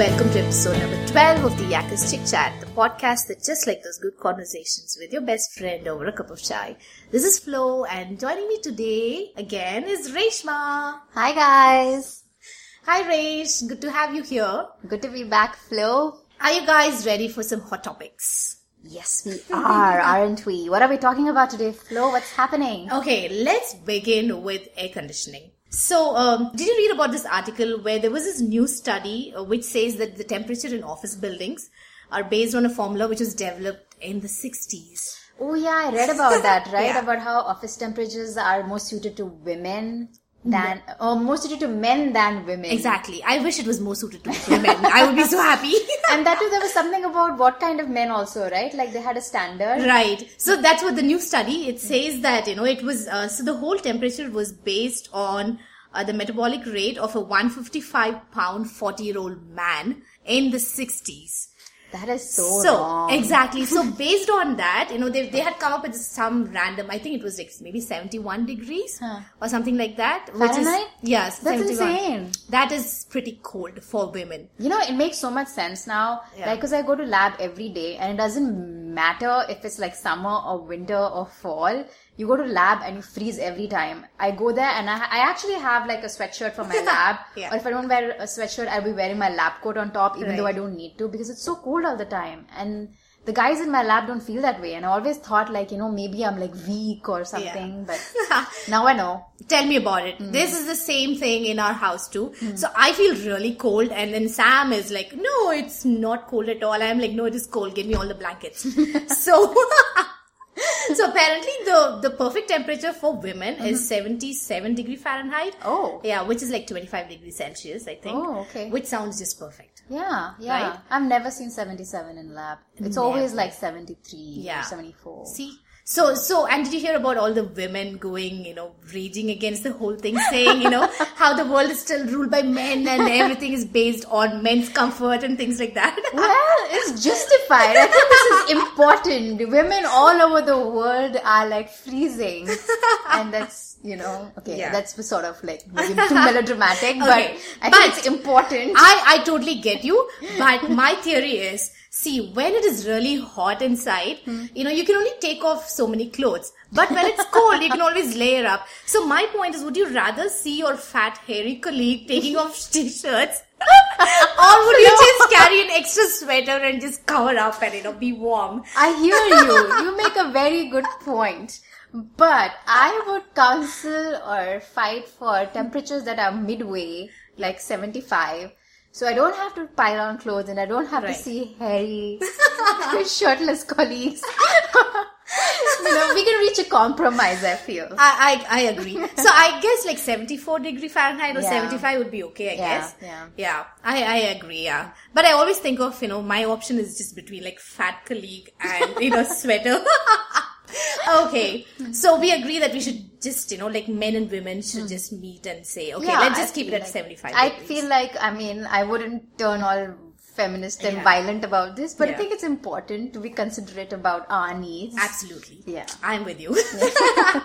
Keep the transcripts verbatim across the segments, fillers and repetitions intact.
and welcome to episode number twelve of the Yakka's Chit Chat, the podcast that's just like those good conversations with your best friend over a cup of chai. This is Flo, and joining me today again is Reshma. Hi guys. Hi Resh, good to have you here. Good to be back, Flo. Are you guys ready for some hot topics? Yes, we are, aren't we? What are we talking about today, Flo? What's happening? Okay, let's begin with air conditioning. So, um, did you read about this article where there was this new study which says that the temperature in office buildings are based on a formula which was developed in the sixties? Oh yeah, I read about that, right? Yeah. About how office temperatures are more suited to women than, or more suited to men than women. Exactly. I wish it was more suited to women. I would be so happy. And that too, there was something about what kind of men also, right? Like they had a standard. Right. So that's what the new study, it says that, you know, it was, uh, so the whole temperature was based on uh, the metabolic rate of a one hundred fifty-five pound forty-year-old man in the sixties. That is so, so wrong. Exactly. So based on that, you know, they they had come up with some random, I think it was like maybe seventy-one degrees huh. or something like that. Which Fahrenheit? Is, yes. That's seventy-one. Insane. That is pretty cold for women. You know, it makes so much sense now. Yeah. Like, because I go to lab every day and it doesn't matter if it's like summer or winter or fall. You go to lab and you freeze every time. I go there and I, I actually have like a sweatshirt for my lab. Yeah. Or if I don't wear a sweatshirt, I'll be wearing my lab coat on top, even right. though I don't need to, because it's so cold all the time. And the guys in my lab don't feel that way. And I always thought like, you know, maybe I'm like weak or something. Yeah. But now I know. Tell me about it. Mm. This is the same thing in our house too. Mm. So I feel really cold. And then Sam is like, no, it's not cold at all. I'm like, no, it is cold. Give me all the blankets. So... So apparently the, the perfect temperature for women mm-hmm. is seventy-seven degrees Fahrenheit. Oh. Yeah, which is like twenty-five degrees Celsius, I think. Oh, okay. Which sounds just perfect. Yeah, yeah. Right? I've never seen seventy-seven in lab. It's never. Always like seventy-three yeah. or seventy-four. See? So, so, and did you hear about all the women going, you know, raging against the whole thing, saying, you know, how the world is still ruled by men and everything is based on men's comfort and things like that? Well, it's justified. I think this is important. Women all over the world are like freezing. And that's, you know, okay, yeah. that's sort of like maybe too melodramatic, okay. but I but think it's important. I, I totally get you. But my theory is, see, when it is really hot inside, hmm. you know, you can only take off so many clothes. But when it's cold, you can always layer up. So my point is, would you rather see your fat, hairy colleague taking off t-shirts? Or would you just carry an extra sweater and just cover up and, you know, be warm? I hear you. You make a very good point. But I would counsel or fight for temperatures that are midway, like seventy-five. So I don't have to pile on clothes and I don't have right. to see hairy, shirtless colleagues. You know, we can reach a compromise, I feel. I I, I agree. So I guess like seventy-four degrees Fahrenheit or yeah. seventy-five would be okay, I yeah, guess. Yeah, yeah. I, I agree, yeah. But I always think of, you know, my option is just between like fat colleague and, you know, sweater. Okay, so we agree that we should just, you know, like men and women should mm. just meet and say, okay, yeah, let's just I keep it at like, seventy-five. I degrees. Feel like, I mean, I wouldn't turn all feminist and yeah. violent about this, but yeah. I think it's important to be considerate about our needs. Absolutely. Yeah. I'm with you. Yeah.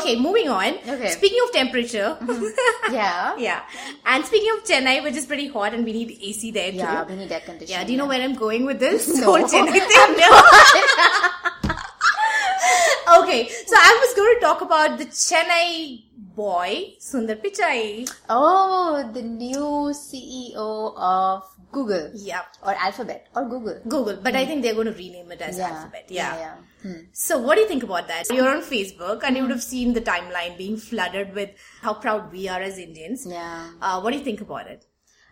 Okay, moving on. Okay. Speaking of temperature. Mm-hmm. Yeah. Yeah. And speaking of Chennai, which is pretty hot and we need A C there too. Yeah, we need air conditioning. Yeah, do you know where I'm going with this? No. Whole Chennai thing? No. Okay, so I was going to talk about the Chennai boy, Sundar Pichai. Oh, the new C E O of Google. Yeah. Or Alphabet. Or Google. Google. But mm. I think they're going to rename it as yeah. Alphabet. Yeah. yeah, yeah. Hmm. So what do you think about that? You're on Facebook and you would have seen the timeline being flooded with how proud we are as Indians. Yeah. Uh, what do you think about it?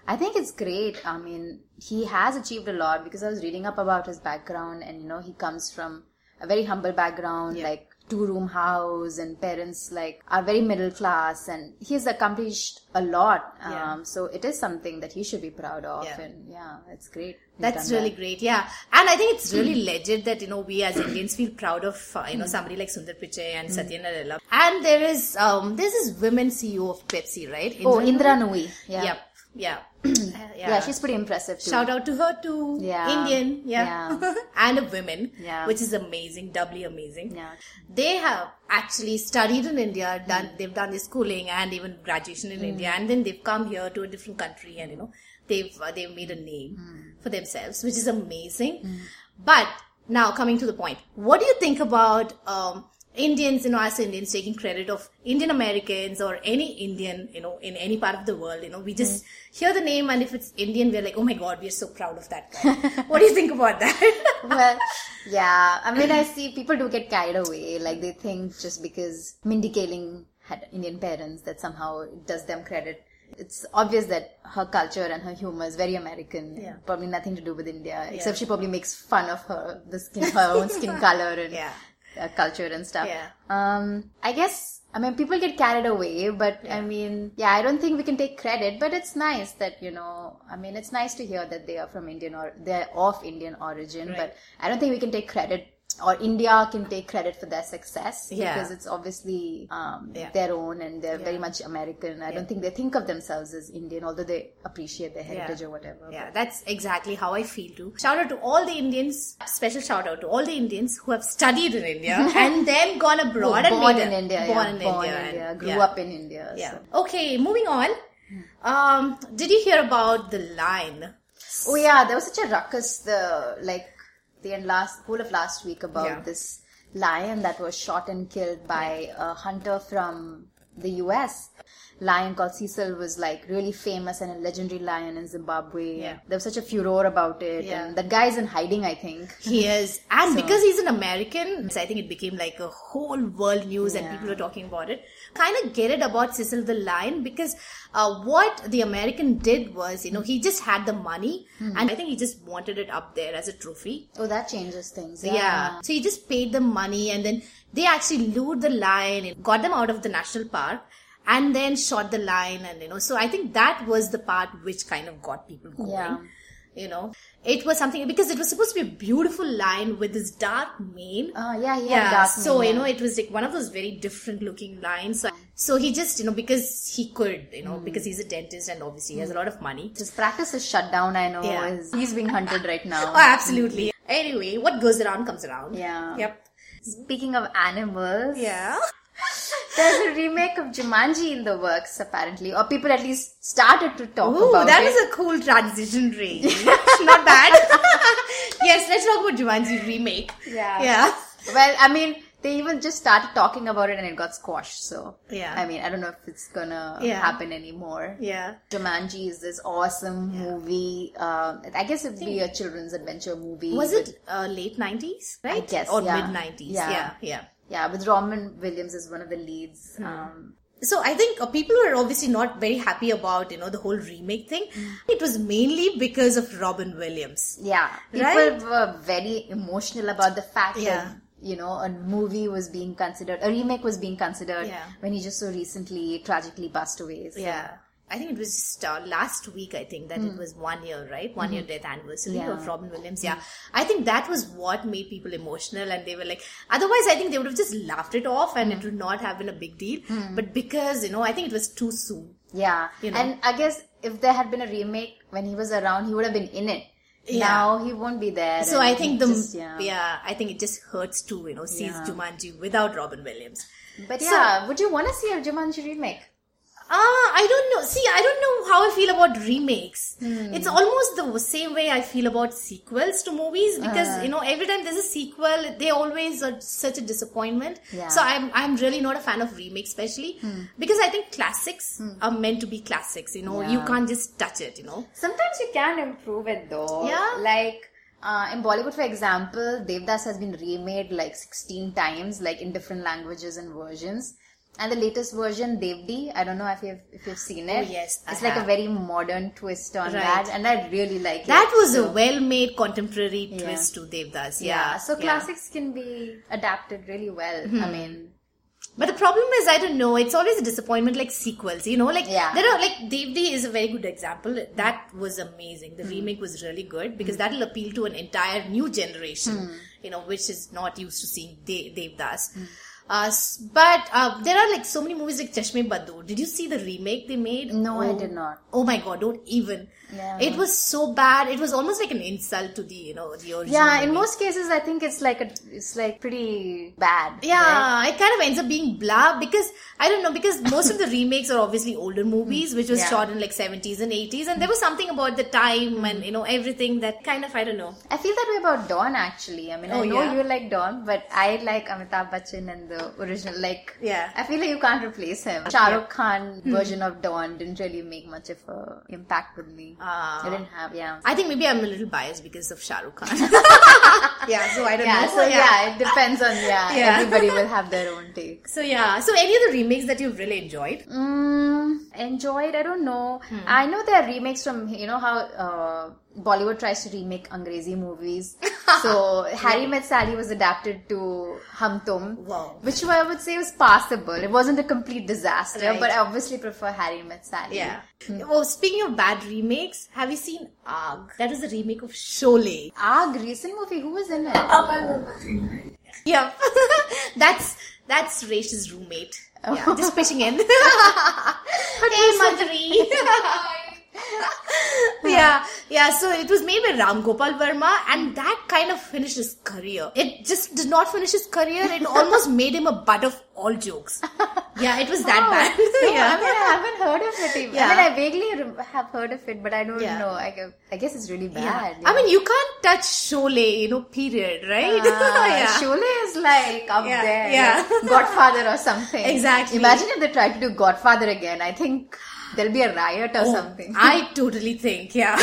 I think it's great. I mean, he has achieved a lot because I was reading up about his background and, you know, he comes from a very humble background, yeah. like two-room house, and parents like are very middle class, and he's accomplished a lot. Um, yeah. So it is something that he should be proud of, yeah. and yeah, it's great. That's really that. Great, yeah. And I think it's really mm. legit that, you know, we as Indians feel proud of, uh, you know, somebody like Sundar Pichai and mm. Satya Nadella. And there is, um, there's this women C E O of Pepsi, right? Indra oh, Indra Nooyi. Yeah. Yep. Yeah. yeah. Yeah, she's pretty impressive too. Shout out to her too. Yeah. Indian. Yeah. yeah. And a woman. Yeah. Which is amazing. Doubly amazing. Yeah. They have actually studied in India. Done. Mm. They've done their schooling and even graduation in mm. India. And then they've come here to a different country and, you know, they've uh, they've made a name mm. for themselves, which is amazing. Mm. But now coming to the point, what do you think about um, Indians, you know, us Indians taking credit of Indian Americans or any Indian, you know, in any part of the world? You know, we just mm. hear the name, and if it's Indian, we're like, oh my God, we're so proud of that guy. What do you think about that? Well, yeah, I mean, I see people do get carried away. Like, they think just because Mindy Kaling had Indian parents that somehow it does them credit. It's obvious that her culture and her humor is very American. Yeah. Probably nothing to do with India, except yeah. she probably makes fun of her the skin, her own skin color and yeah. uh, culture and stuff. Yeah. Um, I guess, I mean, people get carried away, but yeah. I mean, yeah, I don't think we can take credit, but it's nice that, you know, I mean, it's nice to hear that they are from Indian or they're of Indian origin, right. but I don't think we can take credit. Or India can take credit for their success yeah. because it's obviously um, yeah. their own and they're yeah. very much American. I yeah. don't think they think of themselves as Indian, although they appreciate their heritage yeah. or whatever. Yeah, but that's exactly how I feel too. Shout out to all the Indians, special shout out to all the Indians who have studied in India and then gone abroad and born in India, born in India, grew yeah. up in India. Yeah. So. Okay, moving on. Um, did you hear about the Lion? Oh yeah, there was such a ruckus. The like. And last whole of last week about yeah. this lion that was shot and killed by yeah. a hunter from the U S. Lion called Cecil was like really famous and a legendary lion in Zimbabwe. Yeah. There was such a furore about it. Yeah. And that guy is in hiding, I think. He is. And so, because he's an American, so I think it became like a whole world news yeah. and people were talking about it. Kind of get it about Cecil the Lion because uh, what the American did was, you know, he just had the money mm-hmm. and I think he just wanted it up there as a trophy. Oh, that changes things. Yeah. yeah. So he just paid the money and then they actually lured the lion and got them out of the national park. And then shot the lion and, you know, so I think that was the part which kind of got people going, yeah. you know. It was something, because it was supposed to be a beautiful lion with this dark mane. Oh, yeah, yeah, yeah. dark So, mane, you yeah. know, it was like one of those very different looking lions. So, so he just, you know, because he could, you know, mm. because he's a dentist and obviously he has a lot of money. His practice is shut down, I know. Yeah. He's, he's being hunted right now. Oh, absolutely. Anyway, what goes around comes around. Yeah. Yep. Speaking of animals. Yeah. There's a remake of Jumanji in the works, apparently. Or people at least started to talk Ooh, about it. That is a cool transition range. Not bad. Yes, let's talk about Jumanji remake. Yeah. Yeah. Well, I mean, they even just started talking about it and it got squashed. So, yeah. I mean, I don't know if it's going to yeah. happen anymore. Yeah. Jumanji is this awesome yeah. movie. Uh, I guess it would be a children's adventure movie. Was it uh, late nineties, right? I guess, Or yeah. mid-nineties. Yeah. Yeah. yeah. Yeah, with Robin Williams as one of the leads. Mm. Um, so I think uh, people were obviously not very happy about, you know, the whole remake thing. Mm. It was mainly because of Robin Williams. Yeah. People right? were very emotional about the fact yeah. that, you know, a movie was being considered, a remake was being considered yeah. when he just so recently tragically passed away. So. Yeah. I think it was just uh, last week, I think, that mm. it was one year, right? One mm. year death anniversary yeah. of Robin Williams. Yeah. I think that was what made people emotional and they were like, otherwise I think they would have just laughed it off and mm. it would not have been a big deal. Mm. But because, you know, I think it was too soon. Yeah. You know? And I guess if there had been a remake when he was around, he would have been in it. Yeah. Now he won't be there. So I think the, just, yeah. yeah, I think it just hurts to, you know, sees yeah. Jumanji without Robin Williams. But so, yeah, would you want to see a Jumanji remake? Ah, I don't know. See, I don't know how I feel about remakes. Mm. It's almost the same way I feel about sequels to movies because, uh. you know, every time there's a sequel, they always are such a disappointment. Yeah. So I'm I'm really not a fan of remakes, especially mm. because I think classics mm. are meant to be classics, you know. Yeah. You can't just touch it, you know. Sometimes you can improve it though. Yeah. Like... Uh, in Bollywood, for example, Devdas has been remade like sixteen times, like in different languages and versions. And the latest version, Devdi, I don't know if you've if you've seen it. Oh, yes, I It's have. Like a very modern twist on right. that. And I really like it. That was so. a well-made contemporary yeah. twist to Devdas. Yeah. yeah. So yeah. classics can be adapted really well. Mm-hmm. I mean... But the problem is, I don't know, it's always a disappointment like sequels, you know, like, yeah. there are, like, Devdi is a very good example. That was amazing. The mm. remake was really good because mm. that'll appeal to an entire new generation, mm. you know, which is not used to seeing De- Devdas. Mm. Uh, but uh, there are like so many movies like Chashme Buddoor. Did you see the remake they made? No, oh, I did not. Oh my god, don't even. Yeah, it was so bad. It was almost like an insult to the, you know, the original. Yeah, movie. In most cases, I think it's like a, it's like pretty bad. Yeah, right? It kind of ends up being blah because I don't know, because most of the remakes are obviously older movies which was yeah. shot in like seventies and eighties, and there was something about the time and you know everything that kind of I don't know. I feel that way about Don actually. I mean, oh, I know yeah. you like Don, but I like Amitabh Bachchan and the original, like yeah. I feel like you can't replace him. Shah Rukh Khan version of Don didn't really make much of a impact with me. Uh, I didn't have yeah. I think maybe I'm a little biased because of Shah Rukh Khan. yeah, so I don't yeah, know. So yeah. yeah, it depends on yeah, yeah. Everybody will have their own take. So yeah. So any of the remakes that you've really enjoyed? Mm, enjoyed? I don't know. Hmm. I know there are remakes from you know how. Uh, Bollywood tries to remake Angrezi movies. So, Harry Met Sally was adapted to Hamtum. Wow. Which I would say was passable. It wasn't a complete disaster. Right. But I obviously prefer Harry Met Sally. Yeah. Hmm. Well, speaking of bad remakes, have you seen Aag? That is a remake of Sholay. Aag? Recent movie? Who was in it? Oh. Yeah. That's, that's Resh's roommate. Oh. Yeah, just pitching in. Hey, Madhuri. yeah, yeah. So it was made by Ram Gopal Verma, and that kind of finished his career. It just did not finish his career. It almost made him a butt of all jokes. Yeah, it was that oh, bad. No, yeah. I mean, I haven't heard of it even. Yeah. I mean, I vaguely have heard of it, but I don't yeah. know. I, I guess it's really bad. Yeah. Yeah. I mean, you can't touch Sholay, you know, period, right? Uh, yeah. Sholay is like up yeah. there. Yeah. Godfather or something. Exactly. Imagine if they try to do Godfather again. I think... there'll be a riot or oh, something. I totally think, yeah.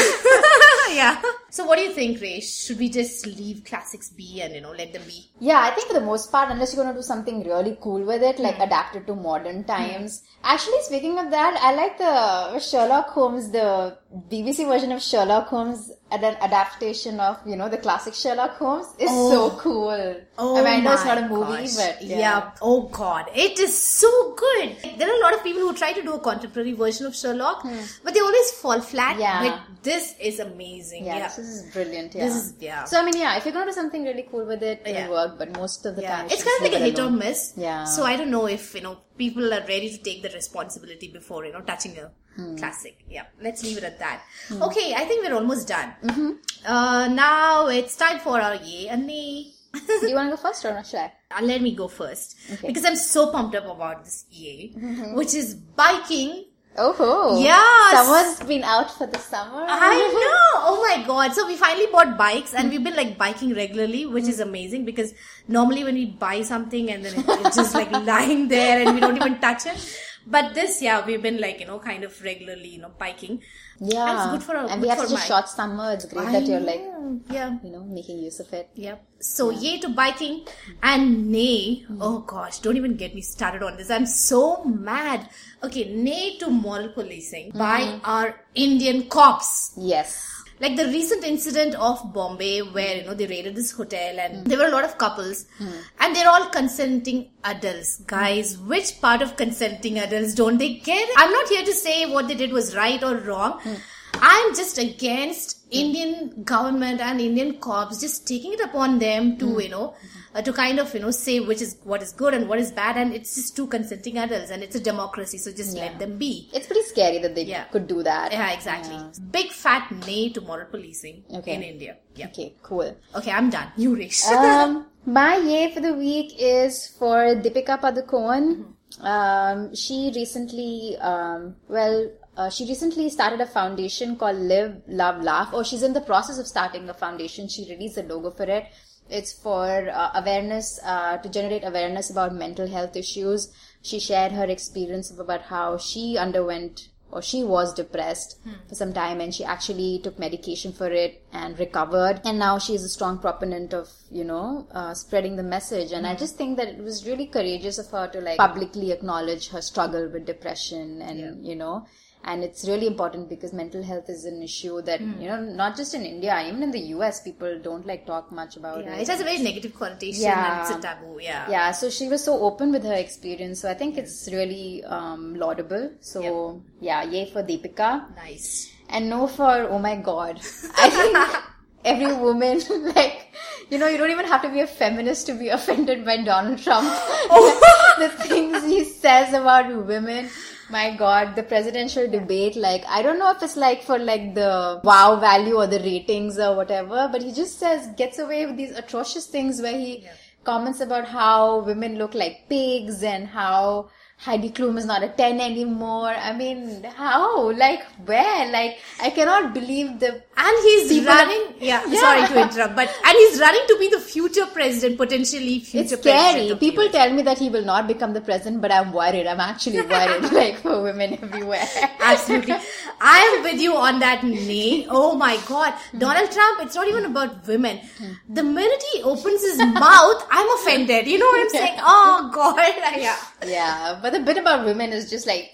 yeah. So what do you think, Resh? Should we just leave classics be and, you know, let them be? Yeah, I think for the most part, unless you're going to do something really cool with it, like mm. adapt it to modern times. Mm. Actually, speaking of that, I like the Sherlock Holmes, the B B C version of Sherlock Holmes and an adaptation of, you know, the classic Sherlock Holmes is oh. so cool. Oh, I mean, I know it's not a movie, gosh. But yeah. yeah. Oh, God. It is so good. There are a lot of people who try to do a contemporary version of Sherlock, hmm. but they always fall flat. Yeah. But this is amazing. Yeah. yeah. This is brilliant. Yeah. This is, yeah. So, I mean, yeah, if you're going to do something really cool with it, it'll yeah. work, but most of the yeah. time. It's kind of like a hit alone. Or miss. Yeah. So, I don't know if, you know, people are ready to take the responsibility before, you know, touching a hmm. classic. Yeah. Let's leave it at that. Hmm. Okay. I think we're almost done. Mm-hmm. Uh, now it's time for our yay and nay. Do you want to go first or not, should I? Uh, let me go first. Okay. Because I'm so pumped up about this yay, mm-hmm. which is biking. Oh ho. Yeah. Someone's been out for the summer. I know. Oh my god. So we finally bought bikes and we've been like biking regularly, which mm. is amazing because normally when we buy something and then it, it's just like lying there and we don't even touch it. But this, yeah, we've been like, you know, kind of regularly, you know, biking. Yeah. And it's good for our And we have such a short summer. It's great I that you're like, yeah, you know, making use of it. Yep. So, yeah. Yay to biking and nay. Mm. Oh gosh, don't even get me started on this. I'm so mad. Okay, nay to moral policing mm-hmm. by our Indian cops. Yes. Like the recent incident of Bombay where, you know, they raided this hotel and mm. there were a lot of couples mm. and they're all consenting adults. Guys, mm. which part of consenting adults don't they get? I'm not here to say what they did was right or wrong. Mm. I'm just against mm. Indian government and Indian cops just taking it upon them to, mm. you know, uh, to kind of, you know, say which is what is good and what is bad, and it's just two consenting adults and it's a democracy, so just yeah. let them be. It's pretty scary that they yeah. could do that. Yeah, exactly. Yeah. Big fat nay to moral policing okay. in India. Yeah. Okay, cool. Okay, I'm done. You, Resh. Um, my yay for the week is for Deepika Padukone. Mm-hmm. Um, she recently, um, well... Uh, she recently started a foundation called Live, Love, Laugh. Oh, she's in the process of starting a foundation. She released a logo for it. It's for uh, awareness, uh, to generate awareness about mental health issues. She shared her experience about how she underwent or she was depressed hmm. for some time, and she actually took medication for it and recovered. And now she is a strong proponent of, you know, uh, spreading the message. And mm-hmm. I just think that it was really courageous of her to like publicly acknowledge her struggle with depression and, yeah. you know, and it's really important because mental health is an issue that, mm. you know, not just in India, even in the U S, people don't like talk much about yeah, it. It has a very negative connotation yeah. and it's a taboo, yeah. Yeah, so she was so open with her experience. So I think yeah. it's really um, laudable. So, yep. yeah, yay for Deepika. Nice. And no for, oh my God. I think every woman, like... You know, you don't even have to be a feminist to be offended by Donald Trump. Oh. The things he says about women. My God, the presidential debate, like, I don't know if it's like for like the wow value or the ratings or whatever, but he just says, gets away with these atrocious things where he yeah. comments about how women look like pigs and how Heidi Klum is not a ten anymore. I mean, how? Like, where? Like, I cannot believe the... And he's running... Yeah, yeah, sorry to interrupt, but... And he's running to be the future president, potentially future it's president. It's scary. People tell me that he will not become the president, but I'm worried. I'm actually worried, like, for women everywhere. Absolutely. I am with you on that name. Oh, my God. Donald Trump, it's not even about women. The minute he opens his mouth, I'm offended. You know what I'm saying? Oh, God. Yeah. Yeah, but the bit about women is just like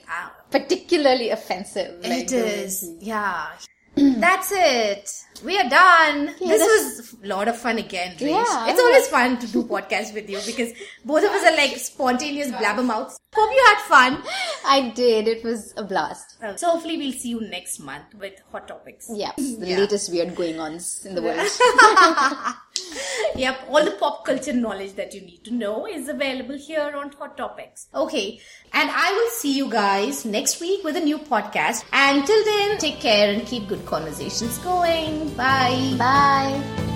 particularly offensive. Like, it is, women. Yeah. That's it. We are done. Yeah, this was a lot of fun again, Resh. Yeah, it's always fun to do podcasts with you because both of us are like spontaneous blabbermouths. Hope you had fun. I did. It was a blast. Okay. So hopefully we'll see you next month with hot topics. Yeah, the yeah. latest weird going-ons in the world. Yep, all the pop culture knowledge that you need to know is available here on Hot Topics. Okay, and I will see you guys next week with a new podcast. And till then, take care and keep good conversations going. Bye. Bye.